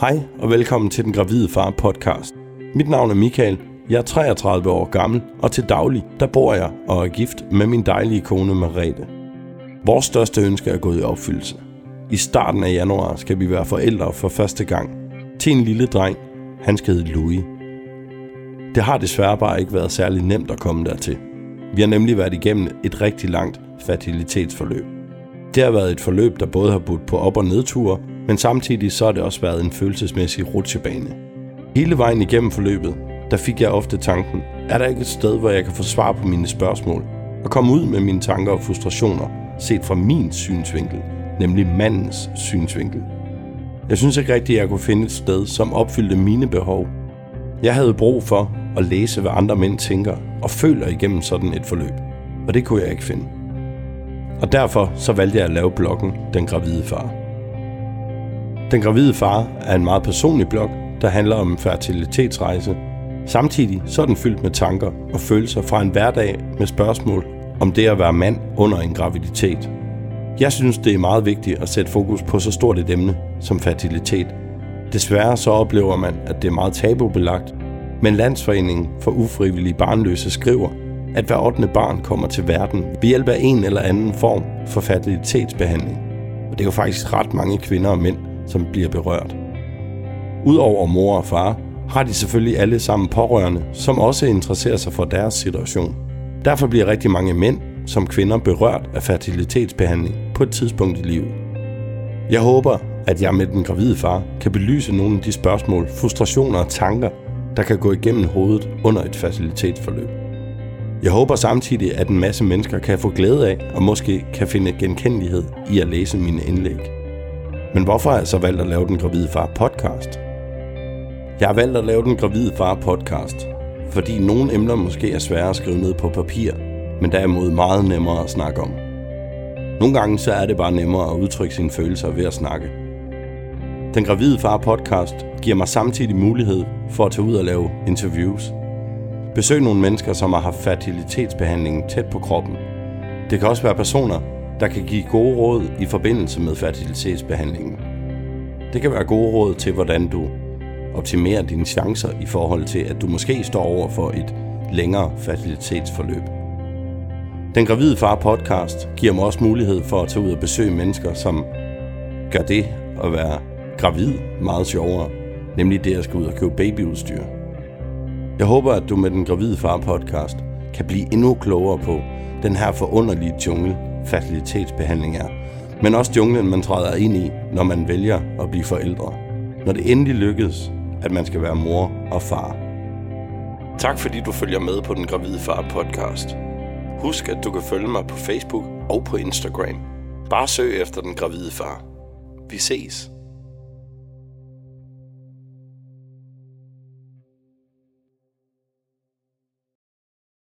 Hej og velkommen til Den Gravide Far podcast. Mit navn er Michael, jeg er 33 år gammel, og til daglig, der bor jeg og er gift med min dejlige kone Marete. Vores største ønske er gået i opfyldelse. I starten af januar skal vi være forældre for første gang til en lille dreng. Han skal hedde Louis. Det har desværre bare ikke været særlig nemt at komme dertil. Vi har nemlig været igennem et rigtig langt fertilitetsforløb. Det har været et forløb, der både har budt på op- og nedture, men samtidig så har det også været en følelsesmæssig rutsjebane. Hele vejen igennem forløbet, der fik jeg ofte tanken, er der ikke et sted, hvor jeg kan få svar på mine spørgsmål og komme ud med mine tanker og frustrationer, set fra min synsvinkel, nemlig mandens synsvinkel. Jeg synes ikke rigtigt, at jeg kunne finde et sted, som opfyldte mine behov. Jeg havde brug for at læse, hvad andre mænd tænker og føler igennem sådan et forløb, og det kunne jeg ikke finde. Og derfor så valgte jeg at lave bloggen Den Gravide Far. Den Gravide Far er en meget personlig blog, der handler om en fertilitetsrejse. Samtidig så er den fyldt med tanker og følelser fra en hverdag med spørgsmål om det at være mand under en graviditet. Jeg synes, det er meget vigtigt at sætte fokus på så stort et emne som fertilitet. Desværre så oplever man, at det er meget tabubelagt, men Landsforeningen for ufrivillige barnløse skriver, at hver 8. barn kommer til verden ved hjælp af en eller anden form for fertilitetsbehandling. Og det er jo faktisk ret mange kvinder og mænd, som bliver berørt. Udover mor og far, har de selvfølgelig alle sammen pårørende, som også interesserer sig for deres situation. Derfor bliver rigtig mange mænd som kvinder berørt af fertilitetsbehandling på et tidspunkt i livet. Jeg håber, at jeg med Den Gravide Far kan belyse nogle af de spørgsmål, frustrationer og tanker, der kan gå igennem hovedet under et fertilitetsforløb. Jeg håber samtidig, at en masse mennesker kan få glæde af og måske kan finde genkendelighed i at læse mine indlæg. Men hvorfor har jeg så valgt at lave Den Gravide Far podcast? Jeg har valgt at lave Den Gravide Far podcast, fordi nogle emner måske er svære at skrive ned på papir, men derimod meget nemmere at snakke om. Nogle gange så er det bare nemmere at udtrykke sine følelser ved at snakke. Den Gravide Far podcast giver mig samtidig mulighed for at tage ud og lave interviews. Besøg nogle mennesker, som har haft fertilitetsbehandlingen tæt på kroppen. Det kan også være personer, der kan give gode råd i forbindelse med fertilitetsbehandlingen. Det kan være gode råd til, hvordan du optimerer dine chancer i forhold til, at du måske står over for et længere fertilitetsforløb. Den Gravide Far podcast giver mig også mulighed for at tage ud og besøge mennesker, som gør det at være gravid meget sjovere, nemlig det at skulle ud og købe babyudstyr. Jeg håber, at du med Den Gravide Far podcast kan blive endnu klogere på den her forunderlige jungle, fertilitetsbehandling er, men også junglen, man træder ind i, når man vælger at blive forældre. Når det endelig lykkes, at man skal være mor og far. Tak fordi du følger med på Den Gravide Far podcast. Husk, at du kan følge mig på Facebook og på Instagram. Bare søg efter Den Gravide Far. Vi ses.